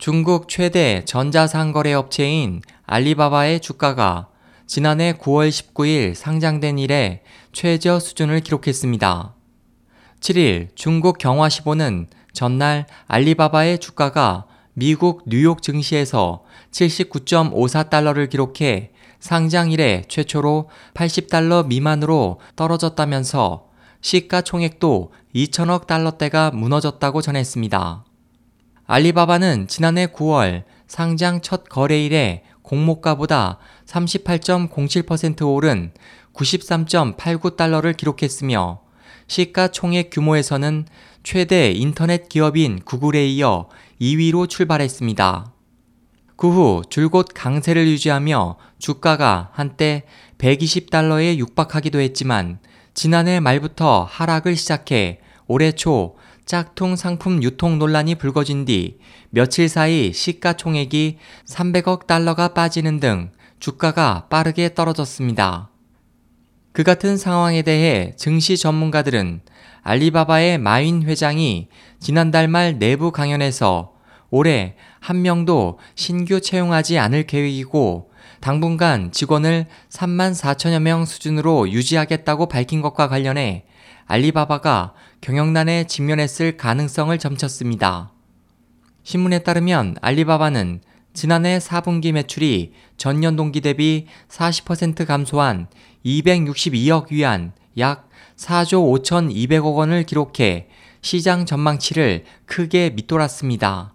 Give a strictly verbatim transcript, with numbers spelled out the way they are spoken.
중국 최대 전자상거래 업체인 알리바바의 주가가 지난해 구월 십구일 상장된 이래 최저 수준을 기록했습니다. 칠일 중국 경화시보는 전날 알리바바의 주가가 미국 뉴욕 증시에서 칠십구 점 오사 달러를 기록해 상장 이래 최초로 팔십 달러 미만으로 떨어졌다면서 시가총액도 이천억 달러대가 무너졌다고 전했습니다. 알리바바는 지난해 구월 상장 첫 거래일에 공모가보다 삼십팔 점 공칠 퍼센트 오른 구십삼 점 팔구 달러를 기록했으며 시가총액 규모에서는 최대 인터넷 기업인 구글에 이어 이위로 출발했습니다. 그 후 줄곧 강세를 유지하며 주가가 한때 백이십 달러에 육박하기도 했지만 지난해 말부터 하락을 시작해 올해 초 짝퉁 상품 유통 논란이 불거진 뒤 며칠 사이 시가총액이 삼백억 달러가 빠지는 등 주가가 빠르게 떨어졌습니다. 그 같은 상황에 대해 증시 전문가들은 알리바바의 마윈 회장이 지난달 말 내부 강연에서 올해 한 명도 신규 채용하지 않을 계획이고 당분간 직원을 삼만 사천여 명 수준으로 유지하겠다고 밝힌 것과 관련해 알리바바가 경영난에 직면했을 가능성을 점쳤습니다. 신문에 따르면 알리바바는 지난해 사분기 매출이 전년 동기 대비 사십 퍼센트 감소한 이백육십이억 위안 약 사조 오천이백억 원을 기록해 시장 전망치를 크게 밑돌았습니다.